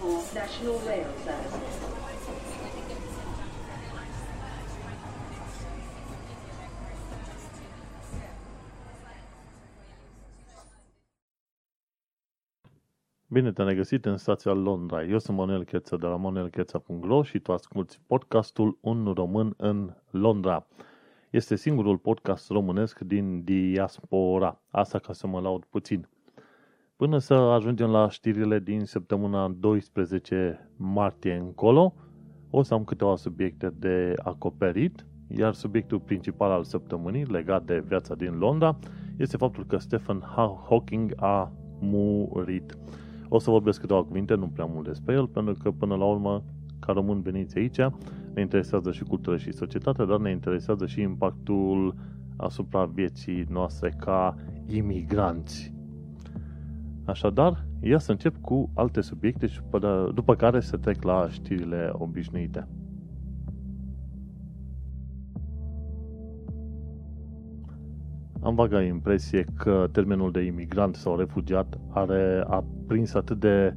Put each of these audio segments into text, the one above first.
for national rail services. Bine te-am regăsit în stația Londra. Eu sunt Manuel Cheța de la manuelcheța.ro și tu asculti podcastul Un Român în Londra. Este singurul podcast românesc din diaspora. Asta ca să mă laud puțin. Până să ajungem la știrile din săptămâna 12 martie încolo, o să am câteva subiecte de acoperit, iar subiectul principal al săptămânii legat de viața din Londra este faptul că Stephen Hawking a murit. O să vorbesc câteva cuvinte, nu prea mult despre el, pentru că până la urmă, ca român veniți aici, ne interesează și cultură și societate, dar ne interesează și impactul asupra vieții noastre ca imigranți. Așadar, ia să încep cu alte subiecte și după care să trec la știrile obișnuite. Am vaga impresie că termenul de imigrant sau refugiat a prins atât de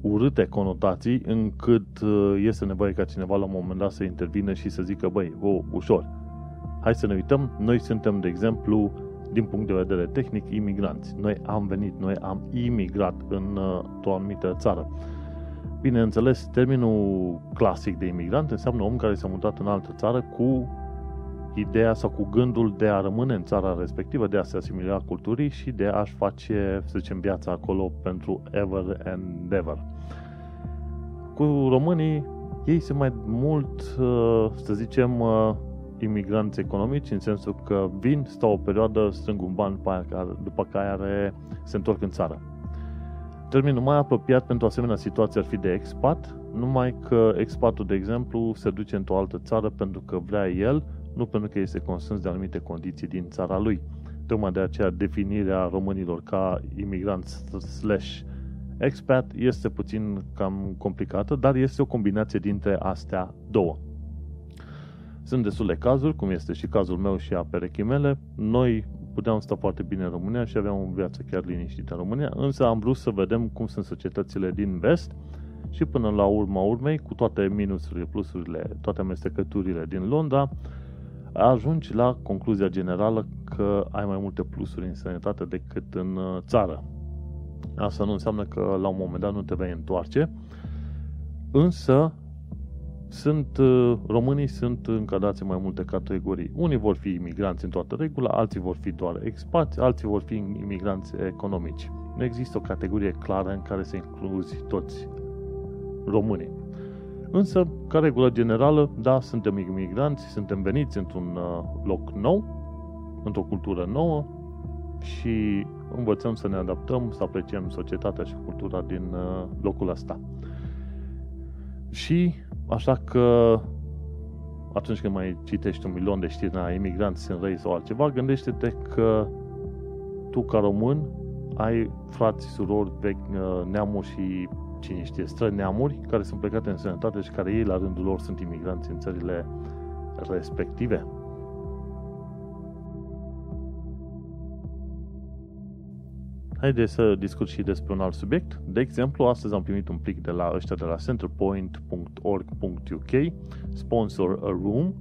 urâte conotații încât este nevoie ca cineva la un moment dat să intervină și să zică, băi, ușor, hai să ne uităm, noi suntem, de exemplu, din punct de vedere tehnic, imigranți. Noi am venit, noi am imigrat în o anumită țară. Bineînțeles, termenul clasic de imigrant înseamnă om care s-a mutat în altă țară cu ideea sau cu gândul de a rămâne în țara respectivă, de a se asimila culturii și de a-și face, să zicem, viața acolo pentru ever and ever. Cu românii, ei sunt mai mult, să zicem, imigranți economici, în sensul că vin, stau o perioadă, strâng un ban, după care se întorc în țară. Termenul mai apropiat pentru asemenea situație ar fi de expat, numai că expatul, de exemplu, se duce într-o altă țară pentru că vrea el, nu pentru că este constrâns de anumite condiții din țara lui. Tocmai de aceea definirea românilor ca imigranți/expat este puțin cam complicată, dar este o combinație dintre astea două. Sunt destule cazuri, cum este și cazul meu și a perechii mele. Noi puteam sta foarte bine în România și aveam o viață chiar liniștită în România, însă am vrut să vedem cum sunt societățile din vest și până la urma urmei, cu toate minusurile, plusurile, toate amestecăturile din Londra, ajungi la concluzia generală că ai mai multe plusuri în sănătate decât în țară. Asta nu înseamnă că la un moment dat nu te vei întoarce, însă românii sunt încadrați în mai multe categorii. Unii vor fi imigranți în toată regulă, alții vor fi doar expați, alții vor fi imigranți economici. Nu există o categorie clară în care se incluzi toți românii. Însă, ca regulă generală, da, suntem imigranți, suntem veniți într-un loc nou, într-o cultură nouă și învățăm să ne adaptăm, să apreciem societatea și cultura din locul ăsta. Și așa că atunci când mai citești 1.000.000 de știri la imigranți sunt răi sau altceva, gândește-te că tu ca român ai frați, surori, vechi, neamuri și cine știe, străneamuri care sunt plecate în sănătate și care ei la rândul lor sunt imigranți în țările respective. Haideți să discut și despre un alt subiect. De exemplu, astăzi am primit un plic de la ăștia de la centrepoint.org.uk, sponsor a room.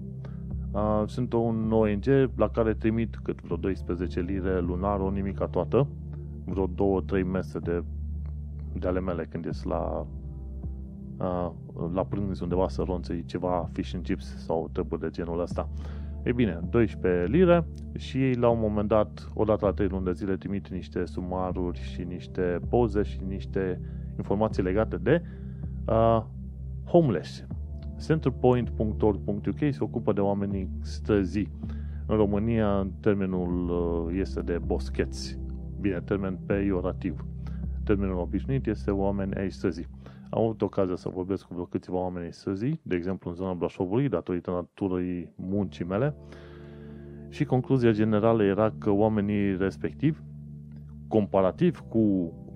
Sunt un ONG la care trimit cât vreo 12 lire lunar, o nimica toată, vreo 2-3 mese de ale mele când ies la prânz undeva să ronțăi ceva fish and chips sau treburi de genul ăsta. Ei bine, 12 lire și ei la un moment dat, odată la 3 luni de zile, trimit niște sumaruri și niște poze și niște informații legate de homeless. Centrepoint.org.uk se ocupă de oamenii străzi. În România termenul este de boscheți. Bine, termen peiorativ. Termenul obișnuit este oameni ai străzi. Am avut ocazia să vorbesc cu vreo câțiva oameni ai străzi, de exemplu în zona Brașovului, datorită naturii muncii mele, și concluzia generală era că oamenii respectivi, comparativ cu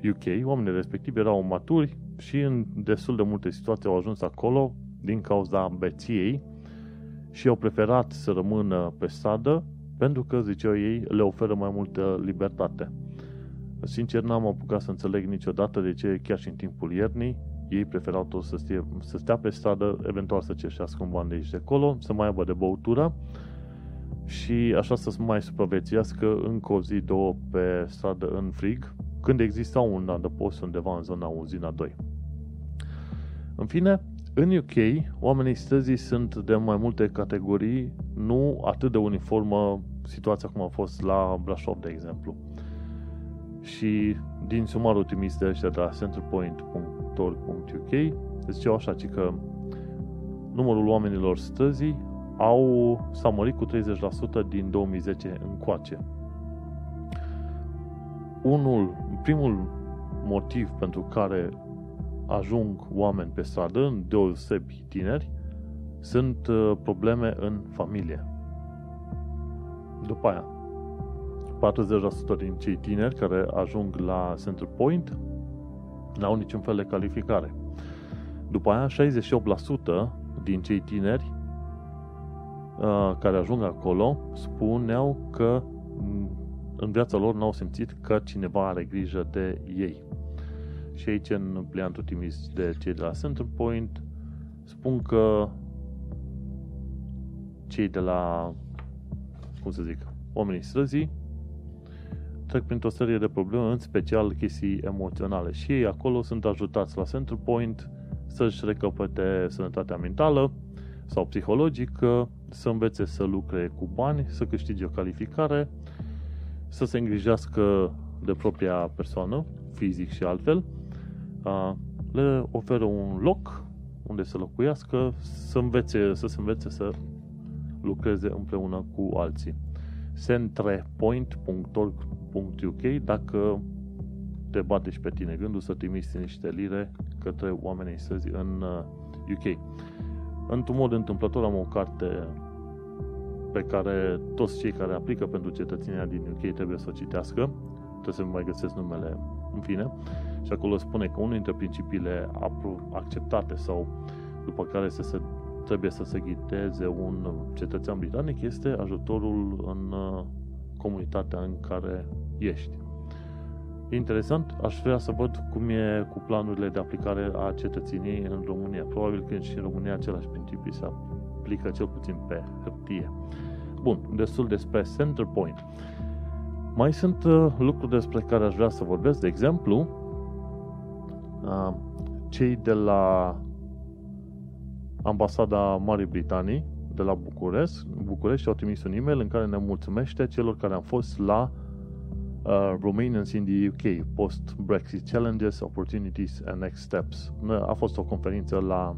UK, oamenii respectivi erau maturi și în destul de multe situații au ajuns acolo din cauza beției și au preferat să rămână pe stradă pentru că, ziceau ei, le oferă mai multă libertate. Sincer, n-am apucat să înțeleg niciodată de ce, chiar și în timpul iernii, ei preferau toți să stea pe stradă, eventual să cerșească un ban de aici de acolo, să mai aibă de băutură și așa să mai supraviețuiască încă o zi, două pe stradă în frig, când exista un adăpost undeva în zona Uzina 2. În fine, în UK, oamenii străzii sunt de mai multe categorii, nu atât de uniformă situația cum a fost la Brașov, de exemplu. Și din sumarul trimis de ăștia de la centrepoint.org.uk ziceau așa, ci că numărul oamenilor străzii s-a mărit cu 30% din 2010 încoace. Primul motiv pentru care ajung oameni pe stradă, deosebi tineri, sunt probleme în familie. După aia, 40% din cei tineri care ajung la Centrepoint n-au niciun fel de calificare. După aia, 68% din cei tineri care ajung acolo spuneau că în viața lor n-au simțit că cineva are grijă de ei. Și aici, în pliantul trimis de cei de la Centrepoint, spun că cei de la, oamenii străzii trec printr-o serie de probleme, în special chestii emoționale. Și ei acolo sunt ajutați la Centrepoint să-și recapete sănătatea mentală sau psihologică, să învețe să lucre cu bani, să câștige o calificare, să se îngrijească de propria persoană, fizic și altfel. Le oferă un loc unde să locuiască, să se învețe să lucreze împreună cu alții. Centrepoint.org.uk, dacă te bate și pe tine gândul să trimiți niște lire către oamenii străzi în UK. Într-un mod întâmplător am o carte pe care toți cei care aplică pentru cetățenia din UK trebuie să o citească. Trebuie să mai găsesc numele în fine. Și acolo spune că unul dintre principiile acceptate sau după care trebuie să se ghideze un cetățean britanic este ajutorul în comunitatea în care ești. Interesant, aș vrea să văd cum e cu planurile de aplicare a cetățeniei în România. Probabil că și în România același principiu se aplică, cel puțin pe hârtie. Bun, destul despre Centrepoint. Mai sunt lucruri despre care aș vrea să vorbesc. De exemplu, cei de la Ambasada Marii Britanii de la București au trimis un e-mail în care ne mulțumește celor care am fost la Romanians in the UK, Post-Brexit Challenges, Opportunities and Next Steps. A fost o conferință la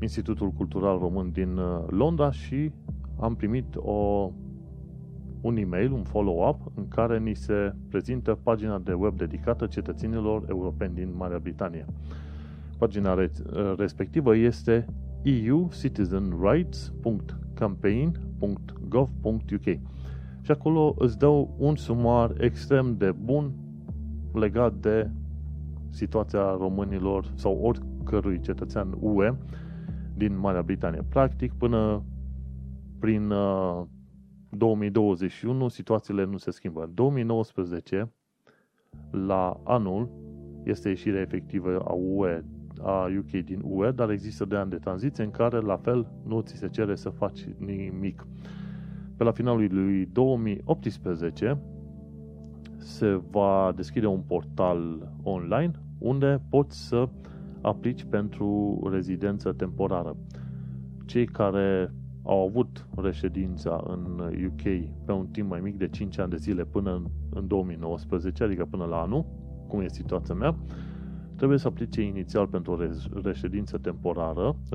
Institutul Cultural Român din Londra și am primit un e-mail, un follow-up, în care ni se prezintă pagina de web dedicată cetățenilor europeni din Marea Britanie. Pagina respectivă este EU Citizen Rights.campaign.gov.uk și acolo îți dau un sumar extrem de bun legat de situația românilor sau oricărui cetățean UE din Marea Britanie. Practic, până prin 2021 situațiile nu se schimbă. În 2019, la anul, este ieșirea efectivă a UK din UE, dar există 2 ani de tranziție în care, la fel, nu ți se cere să faci nimic. Pe la finalul lui 2018 se va deschide un portal online unde poți să aplici pentru rezidență temporară. Cei care au avut reședința în UK pe un timp mai mic de 5 ani de zile până în 2019, adică până la anul, cum e situația mea, trebuie să aplice inițial pentru o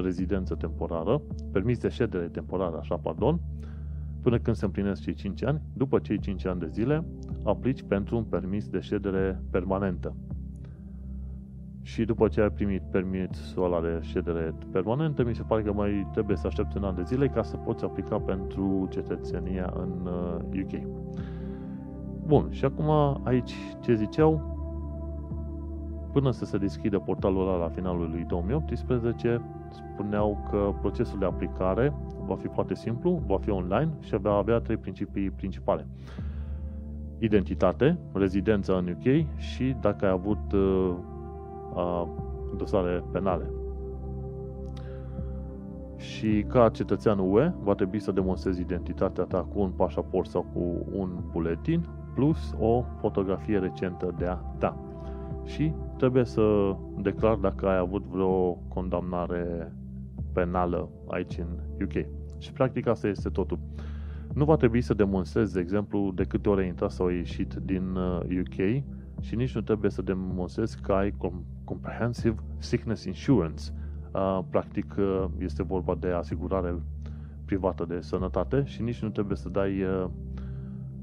rezidență temporară, permis de ședere temporară, până când se împlinesc cei 5 ani. După cei 5 ani de zile, aplici pentru un permis de ședere permanentă. Și după ce ai primit permisul ăla de ședere permanentă, mi se pare că mai trebuie să aștepți un an de zile ca să poți aplica pentru cetățenia în UK. Bun, și acum aici ce ziceau? Până să se deschidă portalul ăla la finalul lui 2018, spuneau că procesul de aplicare va fi foarte simplu, va fi online și va avea 3 principii principale. identitate, rezidență în UK și dacă ai avut dosare penale. Și ca cetățean UE va trebui să demonstrezi identitatea ta cu un pașaport sau cu un buletin plus o fotografie recentă de a ta. Și trebuie să declari dacă ai avut vreo condamnare penală aici în UK. Și practic asta este totul. Nu va trebui să demonstrezi, de exemplu, de câte ori ai intrat sau ai ieșit din UK și nici nu trebuie să demonstrezi că ai Comprehensive Sickness Insurance. Practic este vorba de asigurare privată de sănătate și nici nu trebuie să dai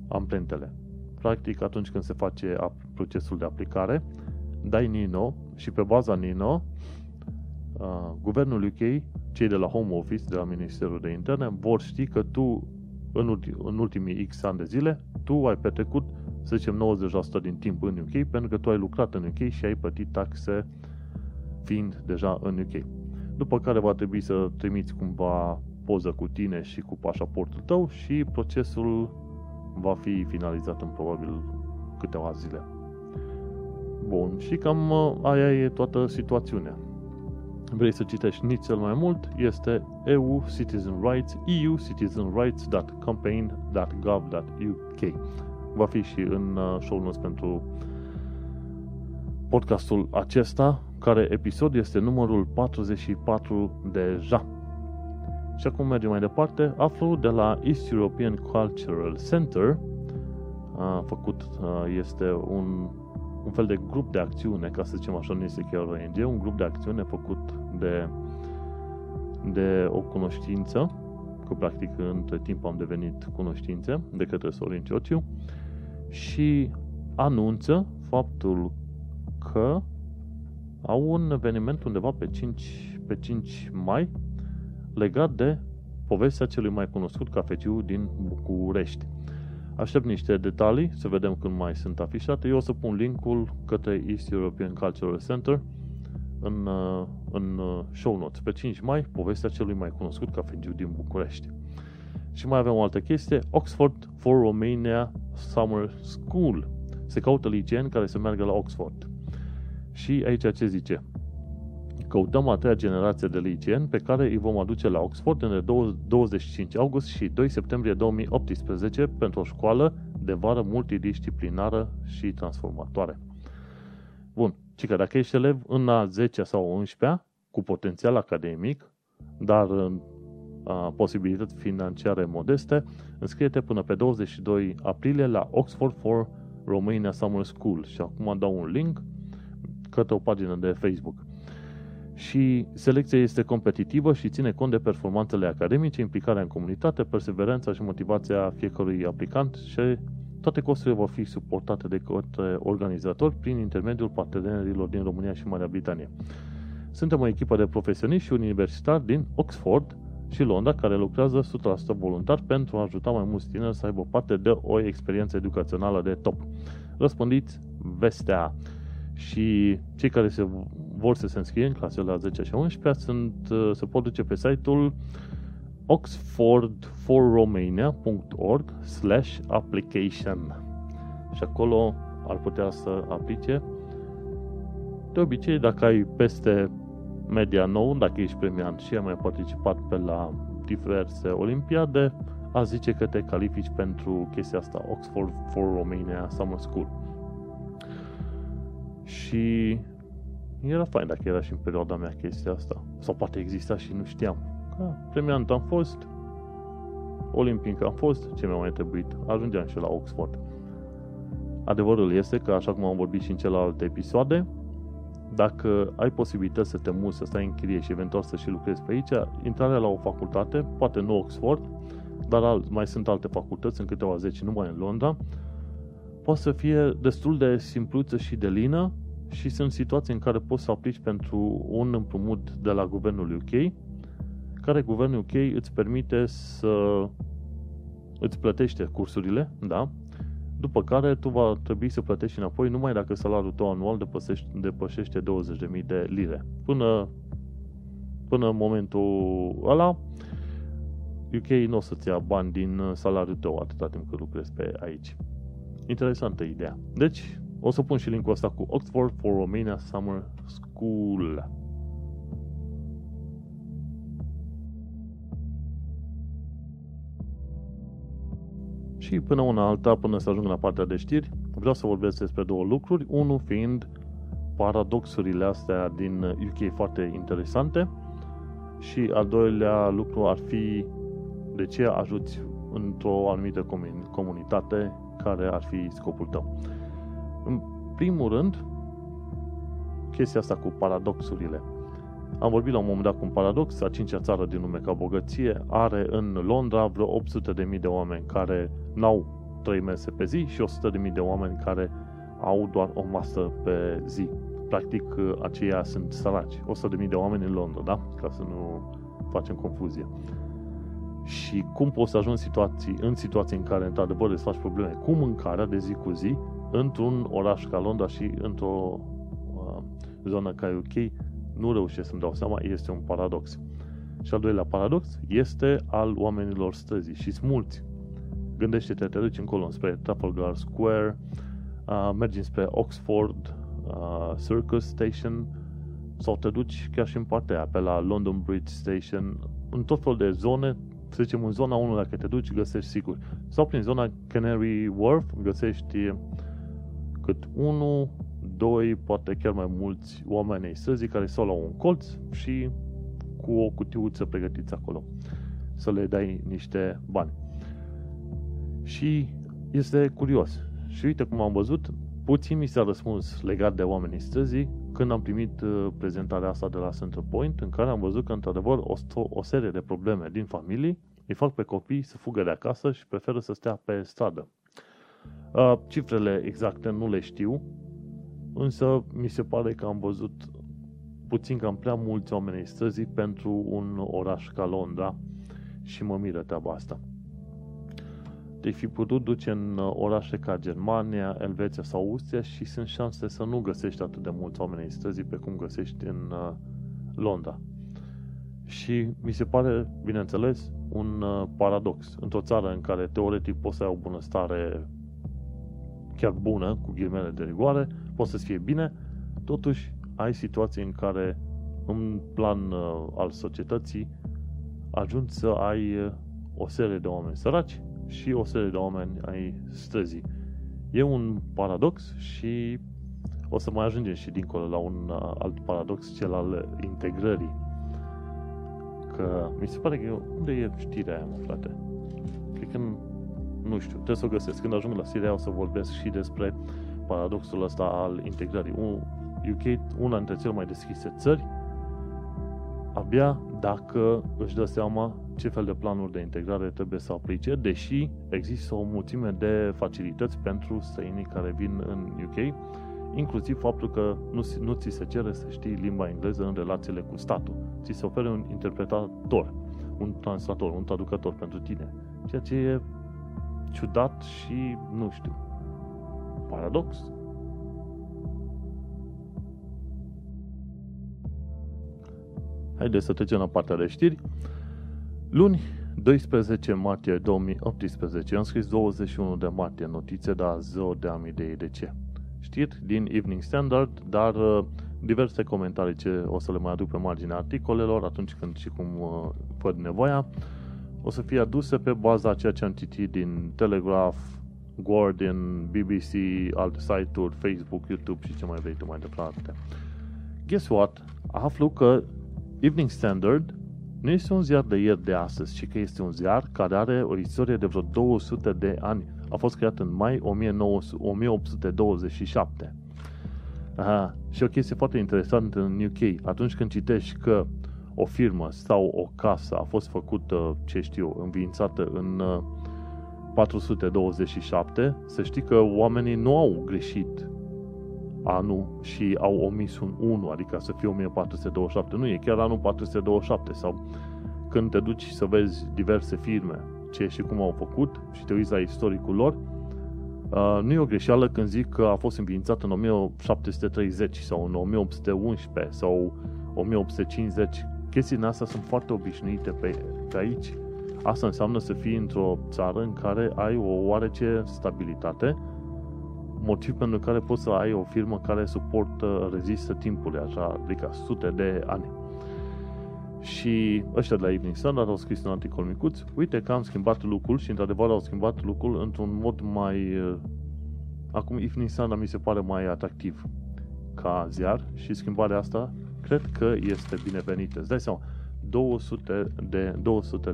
amprentele. Practic atunci când se face procesul de aplicare, dai NINO și pe baza NINO guvernul UK, cei de la Home Office, de la Ministerul de Interne vor ști că tu în ultimii X ani de zile tu ai petrecut, să zicem, 90% din timp în UK pentru că tu ai lucrat în UK și ai plătit taxe fiind deja în UK. După care va trebui să trimiți cumva poză cu tine și cu pașaportul tău și procesul va fi finalizat în probabil câteva zile. Bun, și cam aia e toată situațiunea. Vrei să citești nițel mai mult? Este EU Citizen Rights, eucitizenrights.campaign.gov.uk. Va fi și în show notes pentru podcastul acesta, care episod este numărul 44 deja. Și acum mergem mai departe. Aflu de la East European Cultural Center. Este un fel de grup de acțiune, ca să zicem așa, nu este chiar ONG, un grup de acțiune făcut de o cunoștință, că practic între timp am devenit cunoștințe, de către Sorin Ciociu, și anunță faptul că au un eveniment undeva pe 5 mai legat de povestea celui mai cunoscut cafeciu din București. Aștept niște detalii, să vedem când mai sunt afișate. Eu o să pun link-ul către East European Cultural Center în show notes. Pe 5 mai, povestea celui mai cunoscut cafeciu din București. Și mai avem o altă chestie, Oxford for Romania Summer School. Se caută liceeni care să meargă la Oxford. Și aici ce zice? Căutăm a treia generație de liceeni pe care îi vom aduce la Oxford între 25 august și 2 septembrie 2018 pentru o școală de vară multidisciplinară și transformatoare. Bun, cică dacă ești elev în a 10-a sau 11-a, cu potențial academic, dar posibilități financiare modeste, înscrie-te până pe 22 aprilie la Oxford for Romania Summer School. Și acum dau un link către o pagină de Facebook. Și selecția este competitivă și ține cont de performanțele academice, implicarea în comunitate, perseverența și motivația fiecărui aplicant și toate costurile vor fi suportate de către organizatori prin intermediul partenerilor din România și Marea Britanie. Suntem o echipă de profesioniști și universitari din Oxford și Londra care lucrează 100% voluntar pentru a ajuta mai mulți tineri să aibă parte de o experiență educațională de top. Răspândiți vestea! Și cei care vor să se înscrie în clasele a 10 și a 11 se pot duce pe site-ul oxfordforromania.org/application și acolo ar putea să aplice. De obicei, dacă ai peste media 9, dacă ești premiant și ai mai participat pe la diverse olimpiade, a zice că te califici pentru chestia asta, Oxford for Romania Summer School. Și era fain dacă era și în perioada mea chestia asta. Sau poate exista și nu știam. Premiant am fost, olimpic am fost, ce mi-a mai trebuit? Ajungeam și la Oxford. Adevărul este că, așa cum am vorbit și în celelalte episoade, dacă ai posibilități să te muți, să stai în chirie și eventual să și lucrezi pe aici, intrarea la o facultate, poate nu Oxford, dar mai sunt alte facultăți, în câteva zeci numai în Londra, poate să fie destul de simpluță și de lină și sunt situații în care poți să aplici pentru un împrumut de la guvernul UK, care guvernul UK îți permite să îți plătește cursurile, da? După care tu va trebui să plătești înapoi numai dacă salariul tău anual depășește 20.000 de lire. Până în momentul ăla, UK nu o să-ți ia bani din salariul tău atâta timp cât lucrezi pe aici. Interesantă ideea. Deci, o să pun și linkul ăsta cu Oxford for Romania Summer School. Și până una alta, până să ajung la partea de știri, vreau să vorbesc despre două lucruri, unul fiind paradoxurile astea din UK foarte interesante și al doilea lucru ar fi de ce ajuți într-o anumită comunitate, care ar fi scopul tău. În primul rând, chestia asta cu paradoxurile. Am vorbit la un moment dat cu un paradox, a cincea țară din lume ca bogăție are în Londra vreo 800.000 de oameni care n-au 3 mese pe zi și 100.000 de oameni care au doar o masă pe zi. Practic, aceia sunt săraci. 100.000 de oameni în Londra, da? Ca să nu facem confuzie. Și cum poți să ajungi în situații în care, într-adevăr, îți faci probleme cu mâncarea de zi cu zi într-un oraș ca Londra și într-o zonă ca UK, nu reușesc să-mi dau seama, este un paradox. Și al doilea paradox este al oamenilor străzii și smulți. Gândește-te, te duci încolo spre Trafalgar Square, mergi spre Oxford Circus Station sau te duci chiar și în partea aia, pe la London Bridge Station, în tot fel de zone, să zicem în zona 1 dacă te duci găsești sigur. Sau prin zona Canary Wharf găsești cât 1, 2, poate chiar mai mulți oameni ai străzii care stau la un colț și cu o cutiuță pregătiți acolo să le dai niște bani. Și este curios. Și uite cum am văzut, puțin mi s-a răspuns legat de oamenii străzii când am primit prezentarea asta de la Centrepoint, în care am văzut că, într-adevăr, o serie de probleme din familii îi fac pe copii să fugă de acasă și preferă să stea pe stradă. Cifrele exacte nu le știu, însă mi se pare că am văzut puțin cam prea mulți oameni străzii pentru un oraș ca Londra și mă miră treaba asta. Te-ai fi putut duce în orașe ca Germania, Elveția sau Austria și sunt șanse să nu găsești atât de mulți oameni străzii pe cum găsești în Londra. Și mi se pare, bineînțeles, un paradox. Într-o țară în care teoretic poți să ai o bunăstare chiar bună, cu ghilmele de rigoare, poți să-ți fie bine, totuși ai situații în care în plan al societății ajungi să ai o serie de oameni săraci și o serie de oameni ai străzii. E un paradox și o să mai ajungem și dincolo la un alt paradox, cel al integrării. Că mi se pare că unde e știrea aia, mă, frate? Cred că nu știu, trebuie să o găsesc. Când ajung la Siria o să vorbesc și despre paradoxul ăsta al integrării. UK, una dintre cele mai deschise țări, abia dacă își dă seama ce fel de planuri de integrare trebuie să aplice, deși există o mulțime de facilități pentru străinii care vin în UK, inclusiv faptul că nu ți se cere să știi limba engleză în relațiile cu statul. Ți se oferă un interpretator, un translator, un traducător pentru tine, ceea ce e ciudat și, nu știu, paradox. Haideți să trecem la partea de știri. Luni, 12 martie 2018, am scris 21 de martie notițe, dar zău de-am idei de ce. Știri din Evening Standard, dar diverse comentarii ce o să le mai aduc pe marginea articolelor, atunci când și cum văd nevoia, o să fie aduse pe baza ceea ce am citit din Telegraph, Guardian, BBC, alte site-uri, Facebook, YouTube și ce mai vrei tu mai departe. Guess what? Aflu că Evening Standard nu este un ziar de ieri de astăzi, ci că este un ziar care are o istorie de vreo 200 de ani. A fost creat în mai 1827. Aha. Și o chestie foarte interesantă în UK, atunci când citești că o firmă sau o casă a fost făcută, ce știu, înființată în 427, să știi că oamenii nu au greșit anul și au omis un 1, adică să fie 1427, nu, e chiar anul 427. Sau când te duci să vezi diverse firme, ce și cum au făcut și te uiți la istoricul lor, nu e o greșeală când zic că a fost înființat în 1730 sau în 1811 sau 1850, chestiile astea sunt foarte obișnuite pe aici. Asta înseamnă să fii într-o țară în care ai o oarece stabilitate motiv pentru care poți să ai o firmă care suportă, rezistă timpul, așa, adică sute de ani. Și ăștia de la Evening Standard au scris un articol micuț, uite că am schimbat lucrul și într-adevăr au schimbat lucrul într-un mod mai... Acum Evening Standard mi se pare mai atractiv ca ziar și schimbarea asta cred că este binevenită. Îți dai seama, 200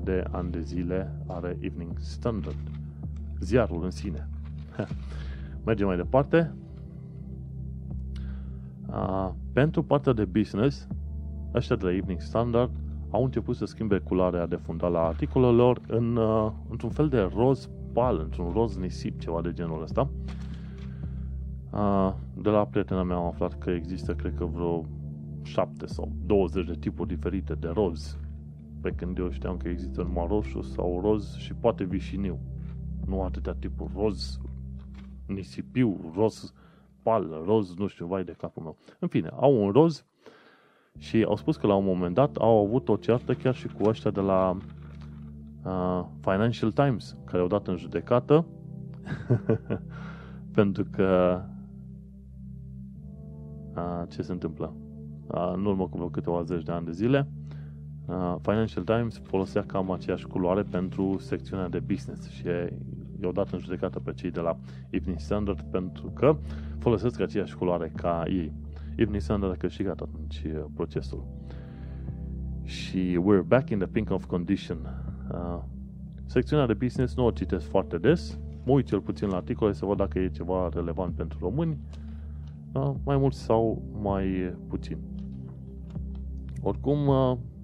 de ani de zile are Evening Standard, ziarul în sine. Mergem mai departe. Pentru partea de business, ăștia de la Evening Standard au început să schimbe culoarea de fundal a articolelor într-un fel de roz pal, într-un roz nisip, ceva de genul ăsta. De la prietena mea am aflat că există, cred că vreo 7 sau 20 de tipuri diferite de roz, pe când eu știam că există numai roșu sau roz și poate vișiniu. Nu atâtea tipuri, roz nisipiu, roz pal, roz, nu știu, vai de capul meu. În fine, au un roz și au spus că la un moment dat au avut o ceartă chiar și cu ăștia de la Financial Times, care au dat în judecată pentru că ce se întâmplă? În urmă cu câteva zeci de ani de zile, Financial Times folosea cam aceeași culoare pentru secțiunea de business și i-au dat în judecată pe cei de la Evening Standard pentru că folosesc aceeași culoare ca ei. Evening Standard a câștigat atunci procesul. Și we're back in the pink of condition. Secțiunea de business nu o citesc foarte des, mă uit cel puțin la articole să văd dacă e ceva relevant pentru români, mai mult sau mai puțin. Oricum,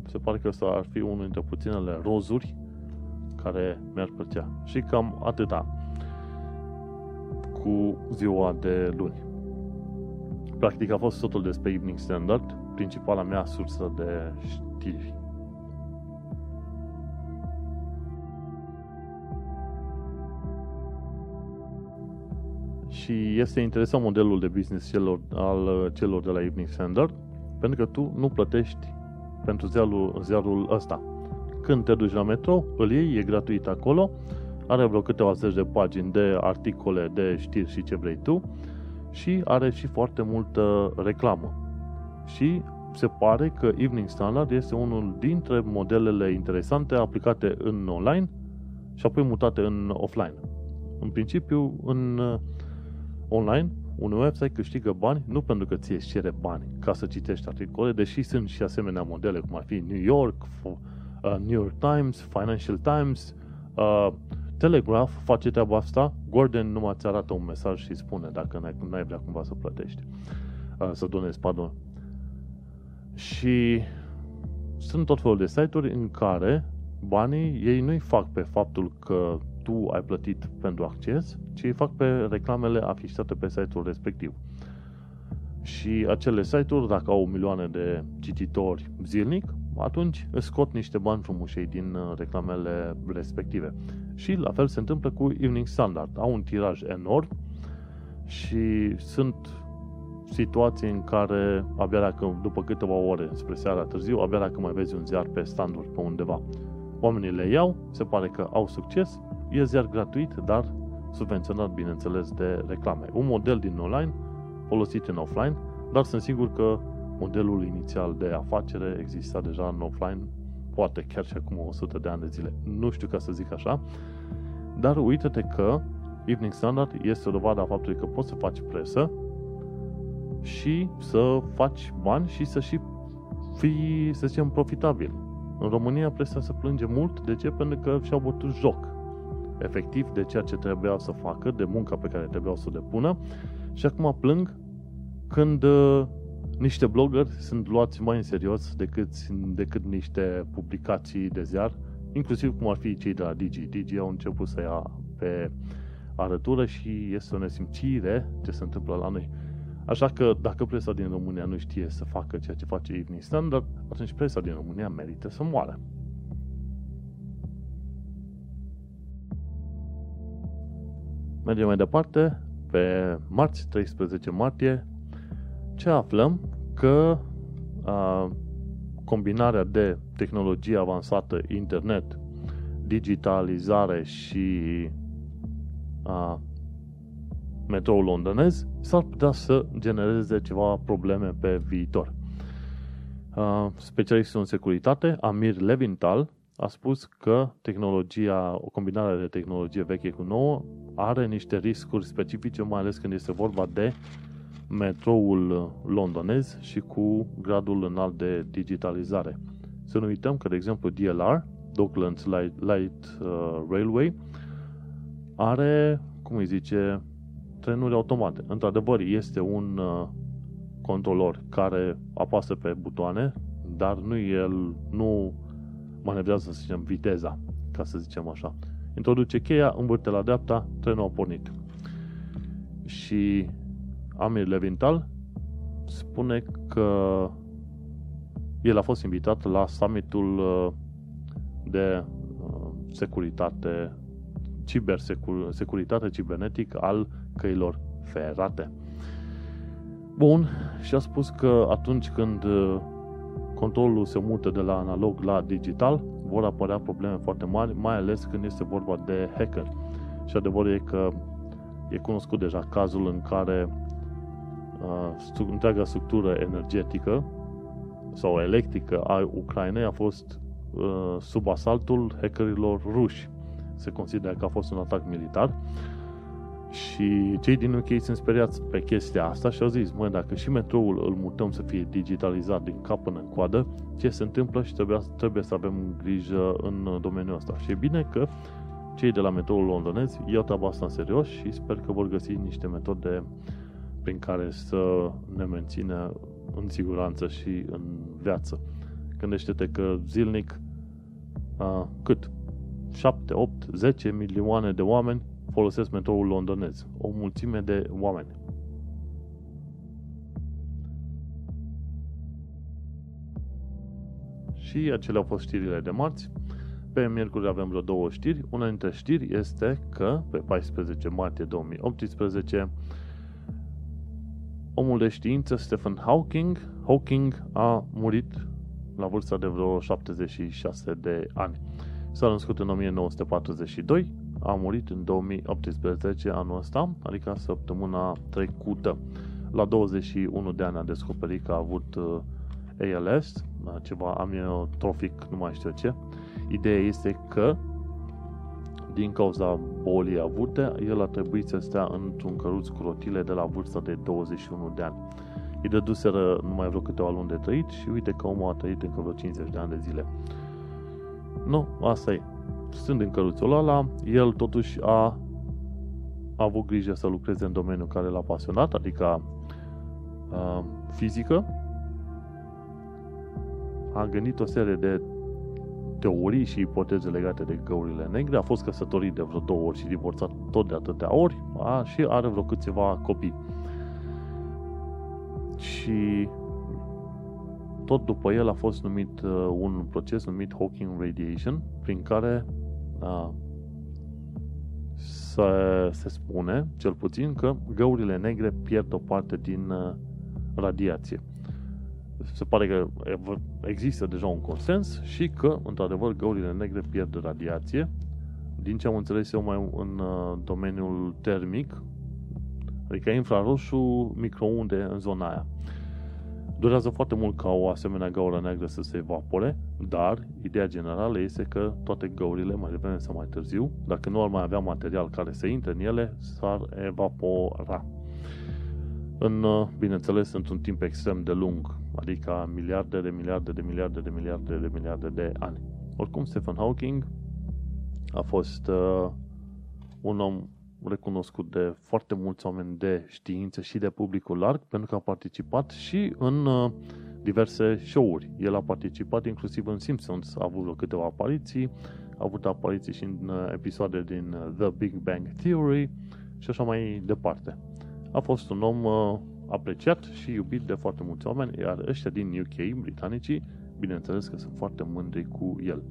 se pare că ăsta ar fi unul dintre puținele rozuri care mi-ar plăcea. Și cam atâta cu ziua de luni. Practic a fost totul despre Evening Standard, principala mea sursă de știri. Și este interesant modelul de business al celor de la Evening Standard, pentru că tu nu plătești pentru ziarul ăsta. Când te duci la metro, îl iei, e gratuit acolo, are vreo câteva zeci de pagini de articole, de știri și ce vrei tu, și are și foarte multă reclamă. Și se pare că Evening Standard este unul dintre modelele interesante aplicate în online și apoi mutate în offline. În principiu, în online, un website câștigă bani nu pentru că ți-e cere bani ca să citești articole, deși sunt și asemenea modele, cum ar fi New York Times, Financial Times, Telegraph face treaba asta, Guardian numai ți arată un mesaj și spune dacă n-ai vrea cumva să plătești, să donezi, pardon. Și sunt tot felul de site-uri în care banii ei nu-i fac pe faptul că tu ai plătit pentru acces, ci îi fac pe reclamele afișate pe site-ul respectiv. Și acele site-uri, dacă au milioane de cititori zilnic, atunci îți scot niște bani frumușei din reclamele respective. Și la fel se întâmplă cu Evening Standard. Au un tiraj enorm și sunt situații în care abia dacă, după câteva ore spre seara târziu, abia dacă mai vezi un ziar pe standuri pe undeva. Oamenii le iau, se pare că au succes, e ziar gratuit, dar subvenționat, bineînțeles, de reclame. Un model din online folosit în offline, dar sunt sigur că modelul inițial de afacere exista deja în offline, poate chiar și acum 100 de ani de zile. Nu știu, ca să zic așa, dar uite-te că Evening Standard este o dovadă a faptului că poți să faci presă și să faci bani și să și fii, să zicem, profitabil. În România presa se plânge mult. De ce? Pentru că și-au bătut joc efectiv de ceea ce trebuia să facă, de munca pe care trebuia să o depună, și acum plâng când niște blogări sunt luați mai în serios decât niște publicații de ziar, inclusiv cum ar fi cei de la Digi. Digi au început să ia pe arătură și este o nesimțire ce se întâmplă la noi. Așa că dacă presa din România nu știe să facă ceea ce face Evening Standard, atunci presa din România merită să moară. Mergem mai departe. Pe marți, 13 martie, ce aflăm? Că combinarea de tehnologie avansată, internet, digitalizare și metroul londonez, s-ar putea să genereze ceva probleme pe viitor. Specialistul în securitate, Amir Levintal, a spus că tehnologia, o combinare de tehnologie veche cu nouă are niște riscuri specifice, mai ales când este vorba de metroul londonez și cu gradul înalt de digitalizare. Să nu uităm că, de exemplu, DLR, Docklands Light Railway, are, trenuri automate. Într-adevăr, este un controlor care apasă pe butoane, dar nu manevrează, să zicem, viteza, ca să zicem așa. Introduce cheia, învârte la dreapta, trenul a pornit. Și Amir Levintal spune că el a fost invitat la summitul de securitate, securitate cibernetic al căilor ferate. Bun, și a spus că atunci când controlul se mută de la analog la digital, vor apărea probleme foarte mari, mai ales când este vorba de hacker. Și adevărul e că e cunoscut deja cazul în care întreaga structură energetică sau electrică a Ucrainei a fost sub asaltul hackerilor ruși. Se consideră că a fost un atac militar și cei din UK sunt speriați pe chestia asta și au zis, dacă și metroul îl mutăm să fie digitalizat din cap până în coadă, ce se întâmplă și trebuie să avem grijă în domeniul ăsta. Și e bine că cei de la metroul londonez iau treaba asta în serios și sper că vor găsi niște metode prin care să ne mențină în siguranță și în viață. Gândește-te că zilnic 7, 8, 10 milioane de oameni folosesc metroul londonez. O mulțime de oameni. Și acele au fost știrile de marți. Pe miercuri avem vreo două știri. Una dintre știri este că pe 14 martie 2018 omul de știință Stephen Hawking a murit la vârsta de vreo 76 de ani. S-a născut în 1942, a murit în 2018, anul ăsta, adică săptămâna trecută. La 21 de ani a descoperit că a avut ALS, ceva amiotrofic, nu mai știu ce. Ideea este că, din cauza bolii avute, el a trebuit să stea într-un căruț cu rotile de la vârsta de 21 de ani. Îi dăduseră numai vreo câteva luni de trăit și uite că omul a trăit încă vreo 50 de ani de zile. Nu, asta e. Stând în căruțul ăla, el totuși a avut grijă să lucreze în domeniul care l-a pasionat, adică fizică. A gândit o serie de teorii și ipoteze legate de găurile negre, a fost căsătorit de vreo 2 ori și divorțat tot de atâtea ori și are vreo câțiva copii. Și tot după el a fost numit un proces numit Hawking Radiation, prin care se spune, cel puțin, că găurile negre pierd o parte din radiație. Se pare că există deja un consens și că, într-adevăr, găurile negre pierd radiație. Din ce am înțeles eu, mai în domeniul termic, adică infraroșu, microunde în zona aia. Durează foarte mult ca o asemenea gaură neagră să se evapore, dar ideea generală este că toate găurile, mai devreme sau mai târziu, dacă nu ar mai avea material care să intre în ele, s-ar evapora. Bineînțeles, într-un timp extrem de lung, adică miliarde de miliarde de miliarde de miliarde de miliarde de ani. Oricum, Stephen Hawking a fost un om recunoscut de foarte mulți oameni de știință și de publicul larg, pentru că a participat și în diverse show-uri. El a participat inclusiv în Simpsons, a avut câteva apariții, a avut apariții și în episoade din The Big Bang Theory și așa mai departe. A fost un om apreciat și iubit de foarte mulți oameni, iar ăștia din UK, britanicii, bineînțeles că sunt foarte mândri cu el.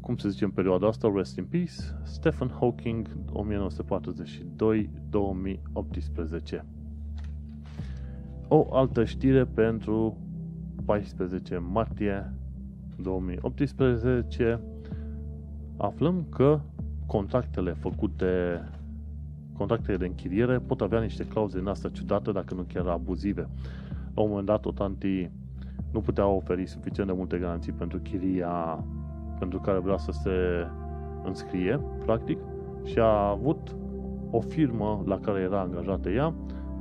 Cum se zice în perioada asta, rest in peace, Stephen Hawking, 1942-2018. O altă știre pentru 14 martie 2018. Aflăm că contractele făcute contractele de închiriere pot avea niște clauze din asta ciudată, dacă nu chiar abuzive. La un moment dat, otantii nu puteau oferi suficient de multe garanții pentru chiria pentru care vrea să se înscrie, practic, și a avut o firmă la care era angajată ea,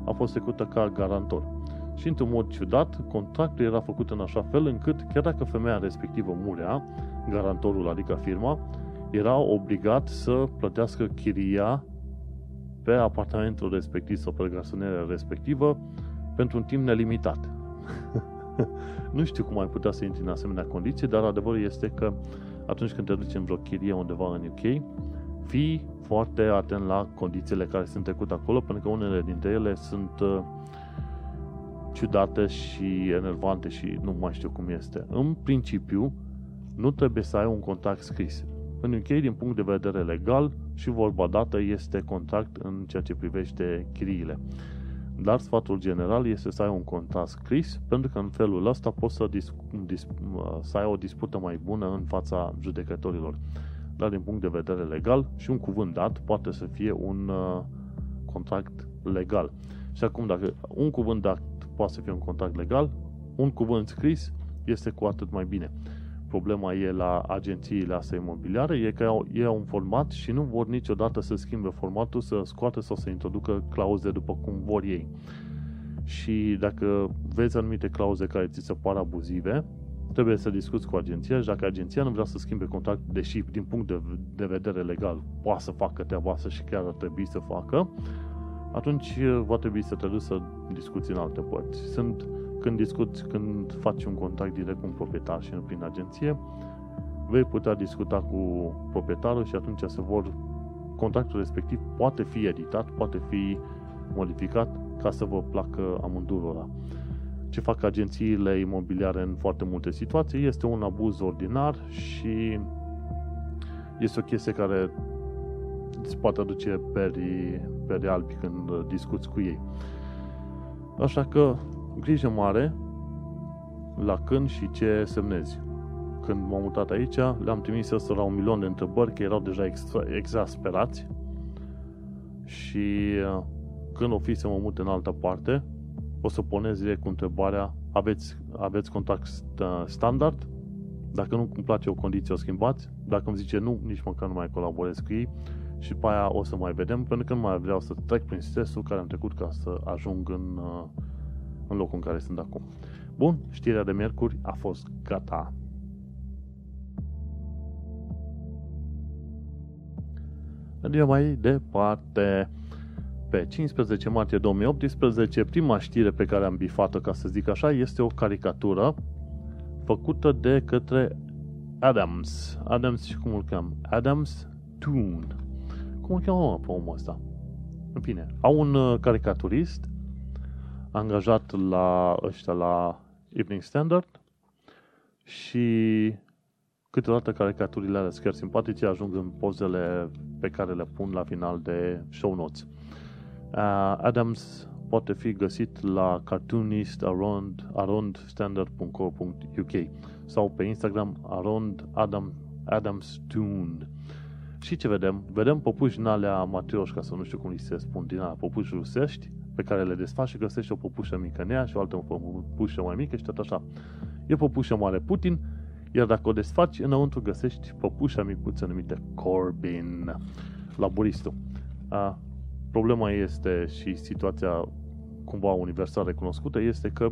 a fost trecută ca garantor. Și într-un mod ciudat, contractul era făcut în așa fel încât, chiar dacă femeia respectivă murea, garantorul, adică firma, era obligat să plătească chiria pe apartamentul respectiv sau pe garsonieră respectivă pentru un timp nelimitat. Nu știu cum ai putea să intri în asemenea condiții, dar adevărul este că atunci când te duci în vreo chirie undeva în UK, fii foarte atent la condițiile care sunt trecute acolo, pentru că unele dintre ele sunt ciudate și enervante și nu mai știu cum este. În principiu, nu trebuie să ai un contract scris. În UK, din punct de vedere legal și vorba dată, este contract în ceea ce privește chiriile. Dar sfatul general este să ai un contract scris, pentru că în felul ăsta poți să ai o dispută mai bună în fața judecătorilor. Dar din punct de vedere legal și un cuvânt dat poate să fie un contract legal. Și acum, dacă un cuvânt dat poate să fie un contract legal, un cuvânt scris este cu atât mai bine. Problema e la agențiile astea imobiliare, e că ei au un format și nu vor niciodată să schimbe formatul, să scoată sau să introducă clauze după cum vor ei. Și dacă vezi anumite clauze care ți se par abuzive, trebuie să discuți cu agenția și dacă agenția nu vrea să schimbe contractul, deși din punct de vedere legal poate să facă treaba asta și chiar ar trebui să facă, atunci va trebui să te duci să discuți în alte părți. Când faci un contract direct cu un proprietar și nu prin agenție, vei putea discuta cu proprietarul și atunci contractul respectiv poate fi editat, poate fi modificat ca să vă placă amândurora. Ce fac agențiile imobiliare în foarte multe situații este un abuz ordinar și este o chestie care îți poate aduce peri albi când discuți cu ei. Așa că grijă mare la când și ce semnezi. Când m-am mutat aici, le-am trimis să la 1.000.000 de întrebări, că erau deja exasperați și când o fi să mă mut în altă parte, o să ponez cu întrebarea: aveți contract standard? Dacă nu îmi place o condiție, o schimbați. Dacă îmi zice nu, nici măcar nu mai colaborez cu ei și pe aia o să mai vedem, pentru că nu mai vreau să trec prin stresul care am trecut ca să ajung în locul în care sunt acum. Bun, știrea de miercuri a fost gata. Adică mai departe, pe 15 martie 2018, prima știre pe care am bifat-o, ca să zic așa, este o caricatură făcută de către Adams. Adams și cum îl cheamă? Adams Toon. Cum îl cheamă pe omul ăsta? În fine, au un caricaturist angajat la Evening Standard și câteodată caricaturile alea chiar simpatice ajung în pozele pe care le pun la final de show notes. Adams poate fi găsit la cartoonist@standard.co.uk sau pe Instagram @adamstoon. Și ce vedem? Vedem păpuși din alea matrioșca, sau nu știu cum li se spun, din alea păpuși rusești, pe care le desfaci și găsești o păpușă mică în ea și o altă păpușă mai mică și tot așa. E păpușă mare Putin, iar dacă o desfaci, înăuntru găsești păpușa micuță numită Corbyn, laboristul. Problema este și situația cumva universal recunoscută este că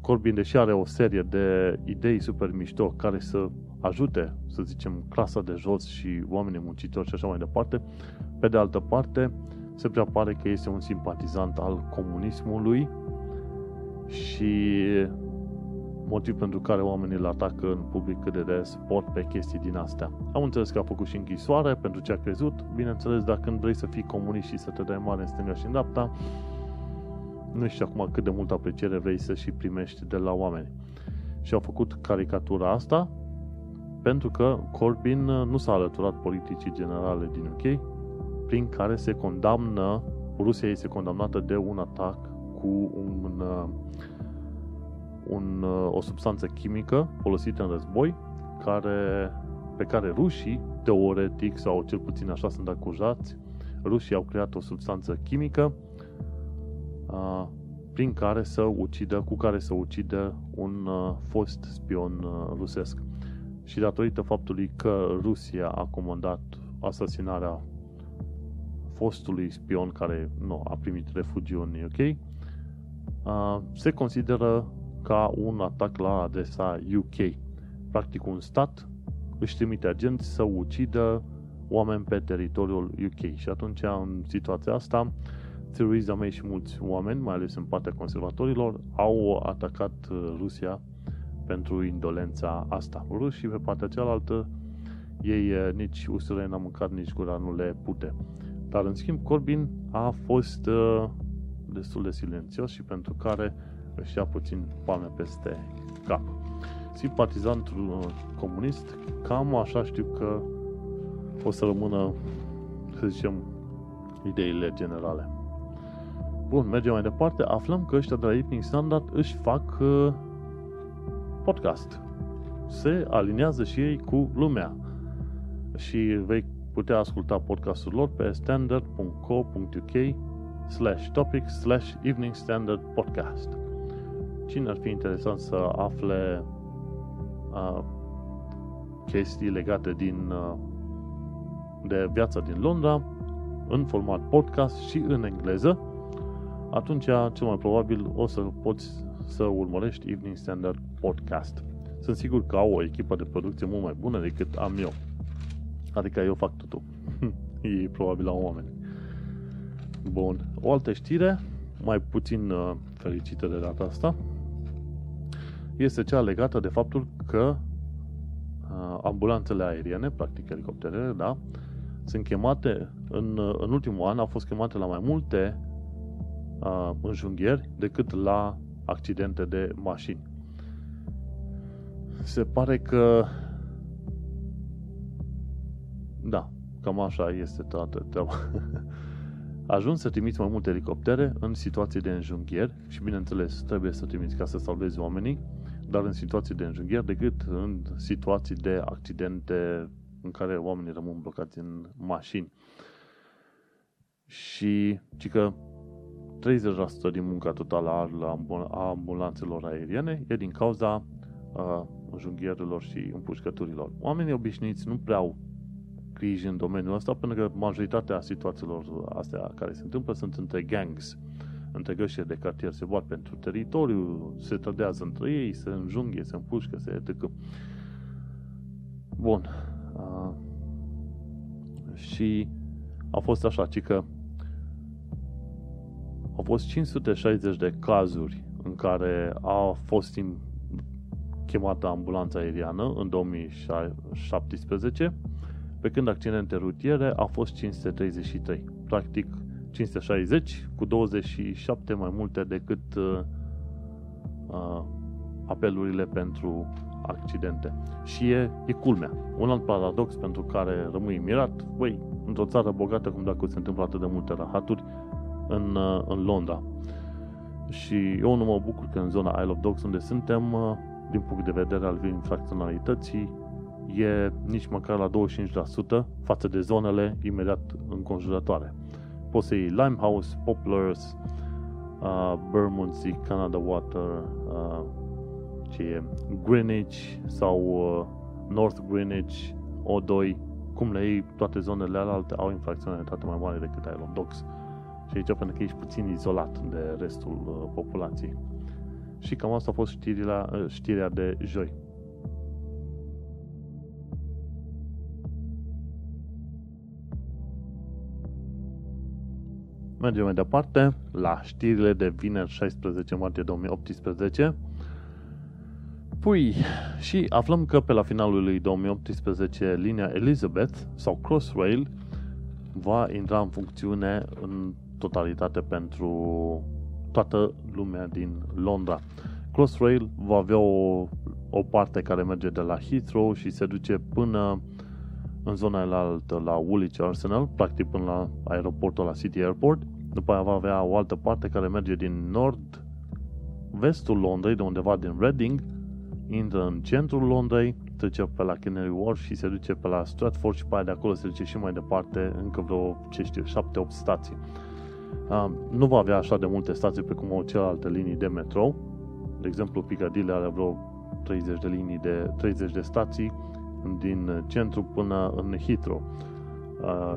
Corbyn, deși are o serie de idei super mișto care să ajute, să zicem, clasa de jos și oamenii muncitori și așa mai departe, pe de altă parte se prea pare că este un simpatizant al comunismului și motiv pentru care oamenii îl atacă în public cât de des pot pe chestii din astea. Am înțeles că a făcut și închisoare pentru ce a crezut. Bineînțeles, dacă nu vrei să fii comunist și să te dai mare în stânga și în dreapta, nu știu acum cât de multă apreciere vrei să și primești de la oameni. Și au făcut caricatura asta pentru că Corbyn nu s-a alăturat politicii generale din UK, prin care se condamnă, Rusia este condamnată de un atac cu o substanță chimică folosită în război, pe care rușii, teoretic, sau cel puțin așa sunt acuzați, rușii au creat o substanță chimică prin care să ucidă, cu care să ucidă un fost spion rusesc. Și datorită faptului că Rusia a comandat asasinarea fostului spion care nu a primit refugiu în UK, se consideră ca un atac la adresa UK. Practic, un stat își trimite agenți să ucidă oameni pe teritoriul UK. Și atunci, în situația asta, Theresa May și mulți oameni, mai ales în partea conservatorilor, au atacat Rusia pentru indolența asta. Rușii, pe partea cealaltă, ei nici usturoi n-a mâncat, nici gura nu le pute. Dar, în schimb, Corbyn a fost destul de silențios și pentru care își ia puțin palme peste cap. Simpatizantul comunist, cam așa știu că o să rămână, să zicem, ideile generale. Bun, mergem mai departe. Aflăm că ăștia de la Evening Standard își fac podcast. Se aliniază și ei cu lumea. Și vei putea asculta podcastul lor pe standard.co.uk/topic/Evening Standard Podcast. Cine ar fi interesant să afle chestii legate de viața din Londra în format podcast și în engleză, atunci cel mai probabil o să poți să urmărești Evening Standard Podcast. Sunt sigur că au o echipă de producție mult mai bună decât am eu. Adică eu fac totul. E probabil la oameni. Bun. O altă știre, mai puțin fericită de data asta, este cea legată de faptul că ambulanțele aeriene, practic elicopterele, da, sunt chemate, în ultimul an au fost chemate la mai multe înjunghieri decât la accidente de mașini. Se pare că da, cam așa este toată treaba. Ajungi să trimiți mai multe elicoptere în situații de înjunghieri și, bineînțeles, trebuie să trimiți ca să salvezi oamenii, dar în situații de înjunghieri decât în situații de accidente în care oamenii rămân blocați în mașini. Și că 30% din munca totală a ambulanțelor aeriene e din cauza înjunghierilor și împușcăturilor. Oamenii obișnuiți nu prea au griji în domeniul ăsta, pentru că majoritatea situațiilor astea care se întâmplă sunt între gangs, între găștile de cartier, se bat pentru teritoriu, se trădează între ei, se înjunghe, se împușcă, se etică. Bun. Și a fost așa, că au fost 560 de cazuri în care a fost chemată ambulanța aeriană în 2017, pe când accidente rutiere a fost 533. Practic 560 cu 27 mai multe decât apelurile pentru accidente. Și e culmea. Un alt paradox pentru care rămâi mirat, băi, într-o țară bogată cum dacă se întâmplă atât de multe rahaturi în Londra. Și eu nu mă bucur că în zona Isle of Dogs, unde suntem, din punct de vedere al infracționalității, e nici măcar la 25% față de zonele imediat înconjurătoare. Poți să iei Limehouse, Poplars, Bermondsey, Canada Water, Greenwich sau North Greenwich, O2, cum le iei, toate zonele alte au infracționalitate mai mare decât Isle of Dogs. Și aici pentru că ești puțin izolat de restul populației. Și cam asta a fost știrea de joi. Mergem mai departe la știrile de vineri 16 martie 2018. Pui, și aflăm că pe la finalul lui 2018 linia Elizabeth sau Crossrail va intra în funcțiune în totalitate pentru toată lumea din Londra. Crossrail va avea o parte care merge de la Heathrow și se duce până în zona elaltă la Woolwich Arsenal, practic până la aeroportul la City Airport. După aia va avea o altă parte care merge din nord-vestul Londrei, de undeva din Reading, intră în centrul Londrei, trece pe la Canary Wharf și se duce pe la Stratford și pe aia de acolo se duce și mai departe încă vreo, 7-8 stații. Nu va avea așa de multe stații precum au celelalte linii de metrou. De exemplu, Piccadilly are vreo 30 de stații din centru până în Heathrow.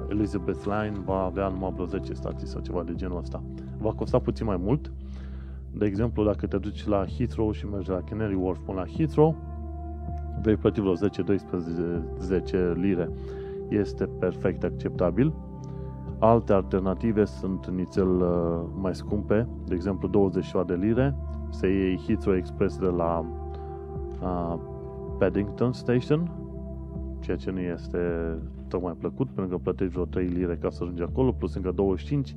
Elizabeth Line va avea numai vreo 10 stații sau ceva de genul ăsta. Va costa puțin mai mult. De exemplu, dacă te duci la Heathrow și mergi la Canary Wharf până la Heathrow, vei plăti vreo 10 lire. Este perfect acceptabil. Alte alternative sunt nițel mai scumpe, de exemplu 28 de lire, se iei Heathrow Express de la Paddington Station, ceea ce nu este tocmai plăcut, pentru că plătești vreo 3 lire ca să ajungi acolo, plus încă 25,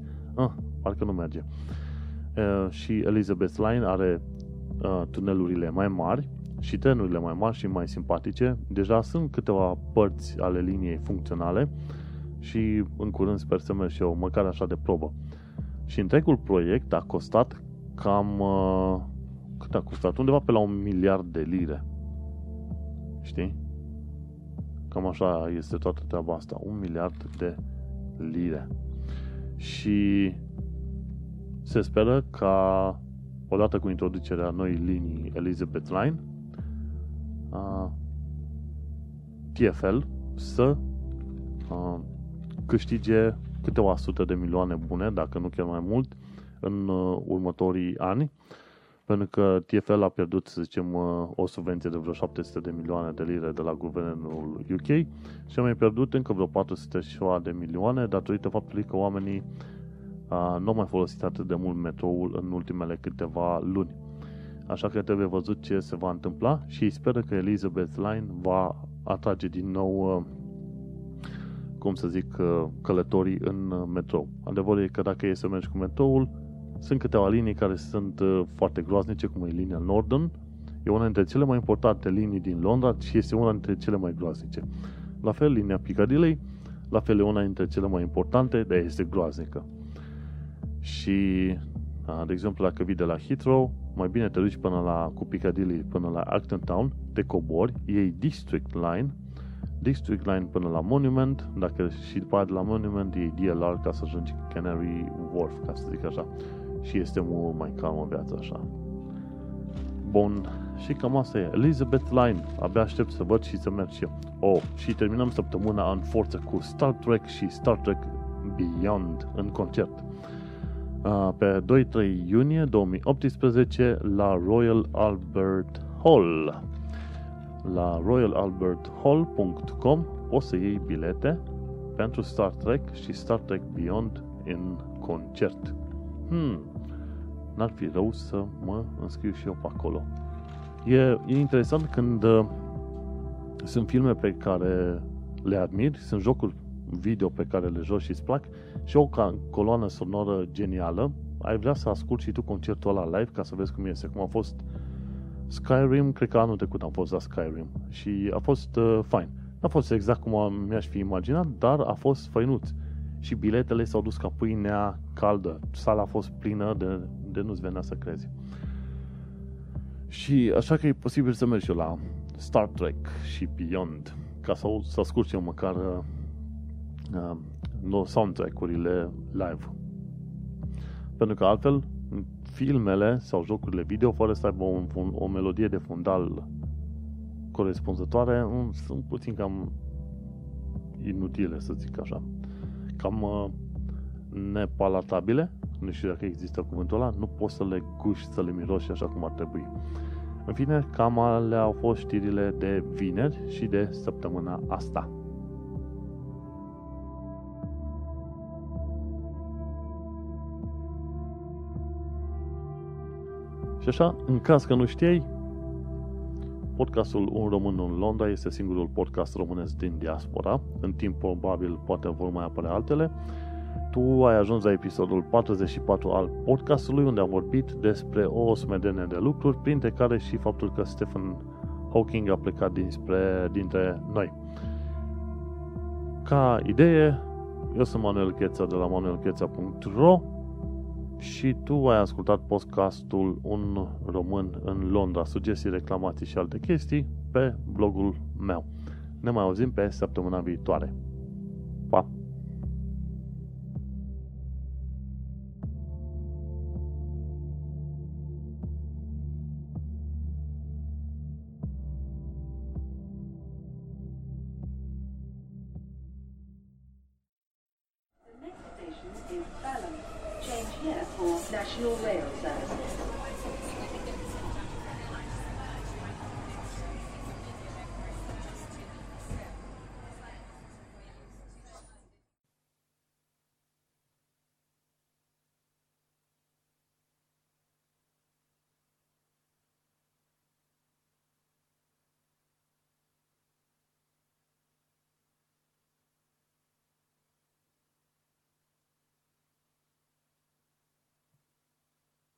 parcă nu merge. Și Elizabeth Line are tunelurile mai mari și trenurile mai mari și mai simpatice. Deja sunt câteva părți ale liniei funcționale și în curând sper să merg și eu, măcar așa de probă. Și întregul proiect a costat cam... cât a costat? Undeva pe la 1 miliard de lire. Știi? Cam așa este toată treaba asta. 1 miliard de lire. Și se speră ca, odată cu introducerea noii linii Elizabeth Line, TFL să câștige câteva sute de milioane bune, dacă nu chiar mai mult, în următorii ani, pentru că TFL a pierdut, să zicem, o subvenție de vreo 700 de milioane de lire de la guvernul UK și a mai pierdut încă vreo 400 de milioane datorită faptului că oamenii nu au mai folosit atât de mult metroul în ultimele câteva luni. Așa că trebuie văzut ce se va întâmpla și speră că Elizabeth Line va atrage din nou călătorii în metrou. Adevărul e că dacă e să mergi cu metroul, sunt câteva linii care sunt foarte groaznice, cum e linia Northern. E una dintre cele mai importante linii din Londra și este una dintre cele mai groaznice. La fel, linia Piccadilly, la fel e una dintre cele mai importante, dar este groaznică. Și, de exemplu, dacă vii de la Heathrow, mai bine te duci cu Piccadilly până la Acton Town, te cobori, iei District Line până la Monument, și după aia de la Monument iei DLR ca să ajungi Canary Wharf, ca să zic așa. Și este mult mai calmă viața așa. Bun, și cam asta e Elizabeth Line. Abia aștept să văd și să merg și eu. Și terminăm săptămâna în forță cu Star Trek și Star Trek Beyond în concert. Pe 2-3 iunie 2018 la Royal Albert Hall. La royalalberthall.com poți să iei bilete pentru Star Trek și Star Trek Beyond în concert. N-ar fi rău să mă înscriu și eu pe acolo. E interesant când sunt filme pe care le admir, sunt jocuri video pe care le joci și îți plac și o coloană sonoră genială, ai vrea să asculti și tu concertul ăla live ca să vezi cum este. Cum a fost Skyrim, cred că anul trecut am fost la Skyrim și a fost fain. N-a fost exact cum mi-aș fi imaginat, dar a fost făinuț. Și biletele s-au dus ca pâinea caldă. Sala a fost plină de nu-ți venea să crezi. Și așa că e posibil să mergi la Star Trek și Beyond ca să asculti eu măcar soundtrack-urile live. Pentru că altfel filmele sau jocurile video fără să aibă o melodie de fundal corespunzătoare sunt puțin cam inutile, să zic așa, cam nepalatabile, nu știu dacă există cuvântul ăla, nu poți să le guști, să le miroși așa cum ar trebui. În fine, cam alea au fost știrile de vineri și de săptămâna asta. Și așa, în caz că nu știai, podcastul Un Român în Londra este singurul podcast românesc din diaspora. În timp probabil poate vor mai apărea altele. Tu ai ajuns la episodul 44 al podcastului, unde am vorbit despre o sumedenie de lucruri, printre care și faptul că Stephen Hawking a plecat dintre noi. Ca idee, eu sunt Manuel Cheța de la manuelcheța.ro. și tu ai ascultat podcastul Un Român în Londra, sugestii, reclamații și alte chestii pe blogul meu. Ne mai auzim pe săptămâna viitoare. Pa! National Rail Services.